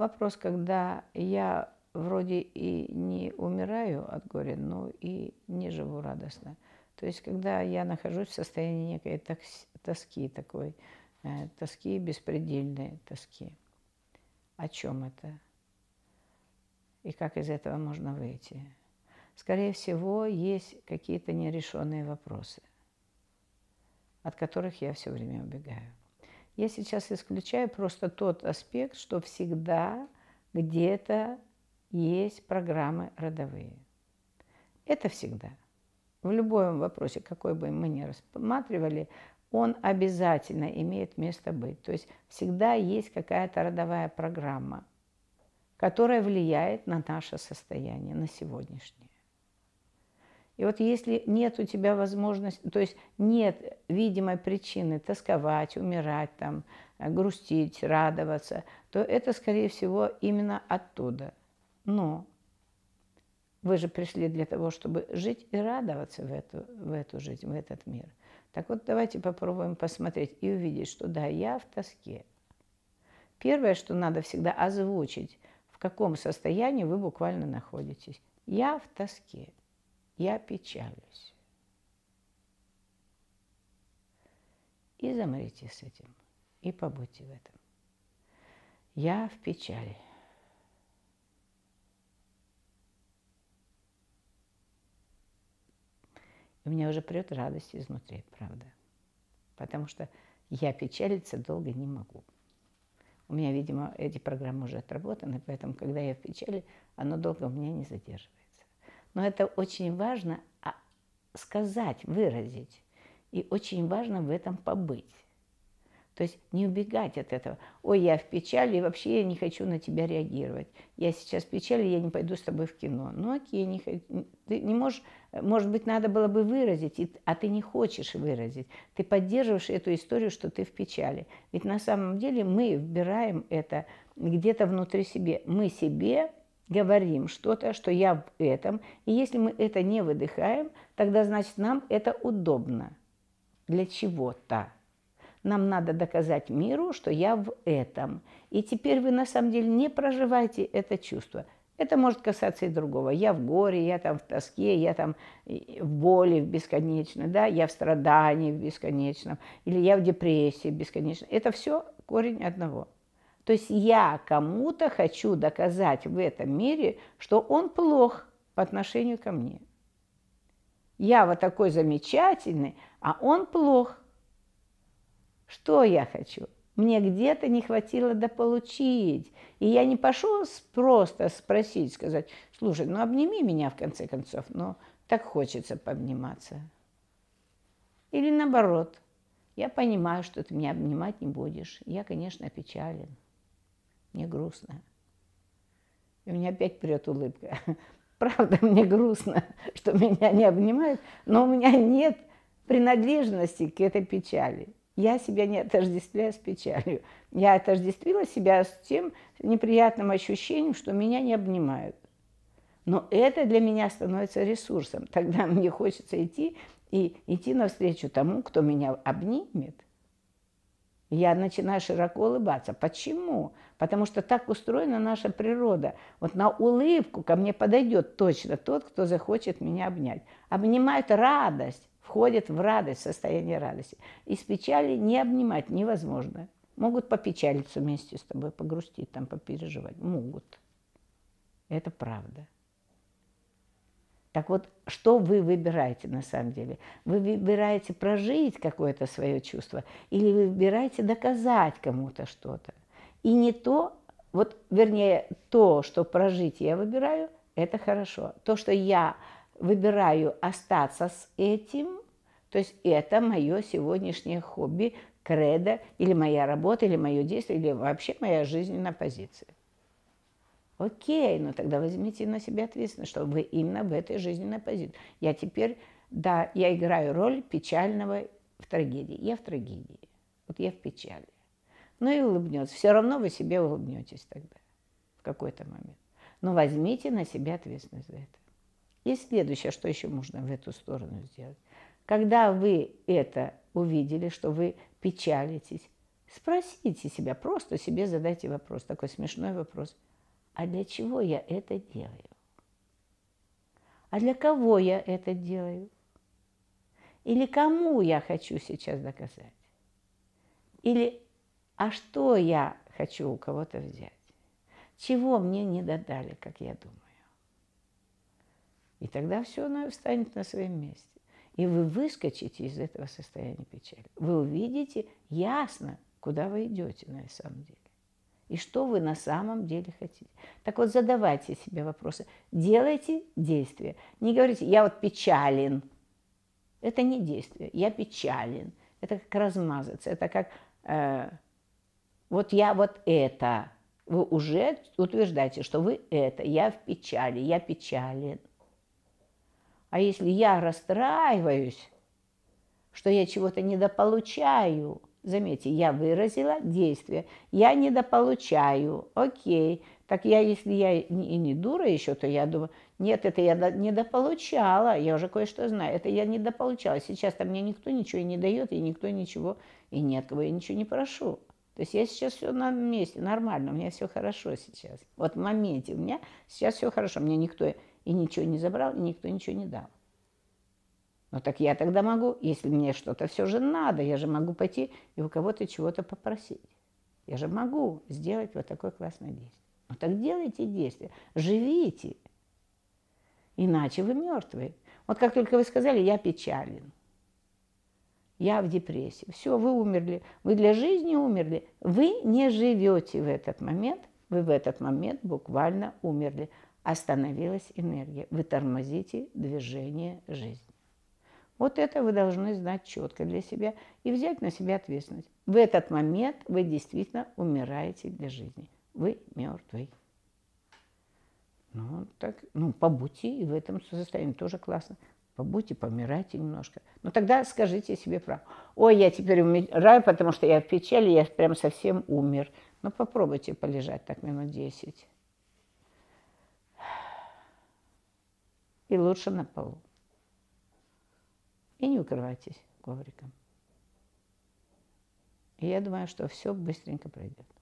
Вопрос, когда я вроде и не умираю от горя, но и не живу радостно. То есть, когда я нахожусь в состоянии некой тоски такой, тоски беспредельной, тоски. О чем это? И как из этого можно выйти? Скорее всего, есть какие-то нерешенные вопросы, от которых я все время убегаю. Я сейчас исключаю просто тот аспект, что всегда где-то есть программы родовые. Это всегда. В любом вопросе, какой бы мы ни рассматривали, он обязательно имеет место быть. То есть всегда есть какая-то родовая программа, которая влияет на наше состояние, на сегодняшнее. И вот если нет у тебя возможности, то есть нет видимой причины тосковать, умирать, там, грустить, радоваться, то это, скорее всего, именно оттуда. Но вы же пришли для того, чтобы жить и радоваться в эту жизнь, в этот мир. Так вот, давайте попробуем посмотреть и увидеть, что да, я в тоске. Первое, что надо всегда озвучить, в каком состоянии вы буквально находитесь. Я в тоске, я печалюсь. И замрите с этим, и побудьте в этом. Я в печали. У меня уже прет радость изнутри, правда. Потому что я печалиться долго не могу. У меня, видимо, эти программы уже отработаны, поэтому, когда я в печали, оно долго у меня не задерживается. Но это очень важно сказать, выразить. И очень важно в этом побыть. То есть не убегать от этого. Ой, я в печали, и вообще я не хочу на тебя реагировать. Я сейчас в печали, я не пойду с тобой в кино. Ну окей, не хочу. Ты не можешь, может быть, надо было бы выразить, а ты не хочешь выразить. Ты поддерживаешь эту историю, что ты в печали. Ведь на самом деле мы вбираем это где-то внутри себя. Мы себе говорим что-то, что я в этом. И если мы это не выдыхаем, тогда, значит, нам это удобно для чего-то. Нам надо доказать миру, что я в этом. И теперь вы на самом деле не проживаете это чувство. Это может касаться и другого. Я в горе, я там в тоске, я там в боли в бесконечной, да? Я в страдании в бесконечном, или я в депрессии бесконечной. Это все корень одного. То есть я кому-то хочу доказать в этом мире, что он плох по отношению ко мне. Я вот такой замечательный, а он плох. Что я хочу? Мне где-то не хватило дополучить. И я не пошел просто спросить, сказать, слушай, ну обними меня в конце концов, но так хочется пообниматься. Или наоборот, я понимаю, что ты меня обнимать не будешь. Я, конечно, печален, мне грустно. И у меня опять прет улыбка. Правда, мне грустно, что меня не обнимают, но у меня нет принадлежности к этой печали. Я себя не отождествляю с печалью. Я отождествила себя с тем неприятным ощущением, что меня не обнимают. Но это для меня становится ресурсом. Тогда мне хочется идти навстречу тому, кто меня обнимет. Я начинаю широко улыбаться. Почему? Потому что так устроена наша природа. Вот на улыбку ко мне подойдет точно тот, кто захочет меня обнять. Обнимает радость. Входят в радость, в состояние радости. Из печали не обнимать невозможно. Могут попечалиться вместе с тобой, погрустить, там, попереживать. Могут. Это правда. Так вот, что вы выбираете на самом деле? Вы выбираете прожить какое-то свое чувство или вы выбираете доказать кому-то что-то? И не то, вот, вернее, то, что прожить я выбираю, это хорошо. То, что я выбираю остаться с этим, то есть это мое сегодняшнее хобби, кредо, или моя работа, или мое действие, или вообще моя жизненная позиция. Окей, но тогда возьмите на себя ответственность, что вы именно в этой жизненной позиции. Я теперь, да, я играю роль печального в трагедии. Я в трагедии, вот я в печали. Ну и улыбнется. Все равно вы себе улыбнетесь тогда, в какой-то момент. Но возьмите на себя ответственность за это. И следующее, что еще можно в эту сторону сделать. Когда вы это увидели, что вы печалитесь, Спросите себя, просто себе задайте вопрос, такой смешной вопрос. А для чего я это делаю? А для кого я это делаю? Или кому я хочу сейчас доказать? Или а что я хочу у кого-то взять? Чего мне не додали, как я думаю? И тогда все встанет на своем месте. И вы выскочите из этого состояния печали. Вы увидите ясно, куда вы идете на самом деле. И что вы на самом деле хотите. Так вот, задавайте себе вопросы. Делайте действия. Не говорите, я вот печален. Это не действие. Я печален. Это как размазаться. Это как вот я вот это. Вы уже утверждаете, что вы это. Я в печали. Я печален. А если я расстраиваюсь, что я чего-то недополучаю, заметьте, я выразила действие, я недополучаю, окей. Так я, если я и не дура еще, то я думаю, нет, это я недополучала, я уже кое-что знаю, это я недополучала. Сейчас-то мне никто ничего и не дает, и никто ничего, и ни от кого я ничего не прошу. То есть я сейчас все на месте, нормально, у меня все хорошо сейчас. Вот в моменте у меня сейчас все хорошо, мне никто... И ничего не забрал, и никто ничего не дал. Но так я тогда могу, если мне что-то все же надо, я же могу пойти и у кого-то чего-то попросить. Я же могу сделать вот такое классное действие. Ну так делайте действия, живите, иначе вы мертвые. Вот как только вы сказали, я печален, я в депрессии, все, вы умерли, вы для жизни умерли, вы не живете в этот момент, вы в этот момент буквально умерли. Остановилась энергия. Вы тормозите движение жизни. Вот это вы должны знать четко для себя и взять на себя ответственность. В этот момент вы действительно умираете для жизни. Вы мертвый. Ну, так, ну, побудьте и в этом состоянии тоже классно. Побудьте, помирайте немножко. Но тогда скажите себе правду. Ой, я теперь умираю, потому что я в печали, я прям совсем умер. Ну, попробуйте полежать так минут 10. И лучше на полу. И не укрывайтесь ковриком. И я думаю, что все быстренько пройдет.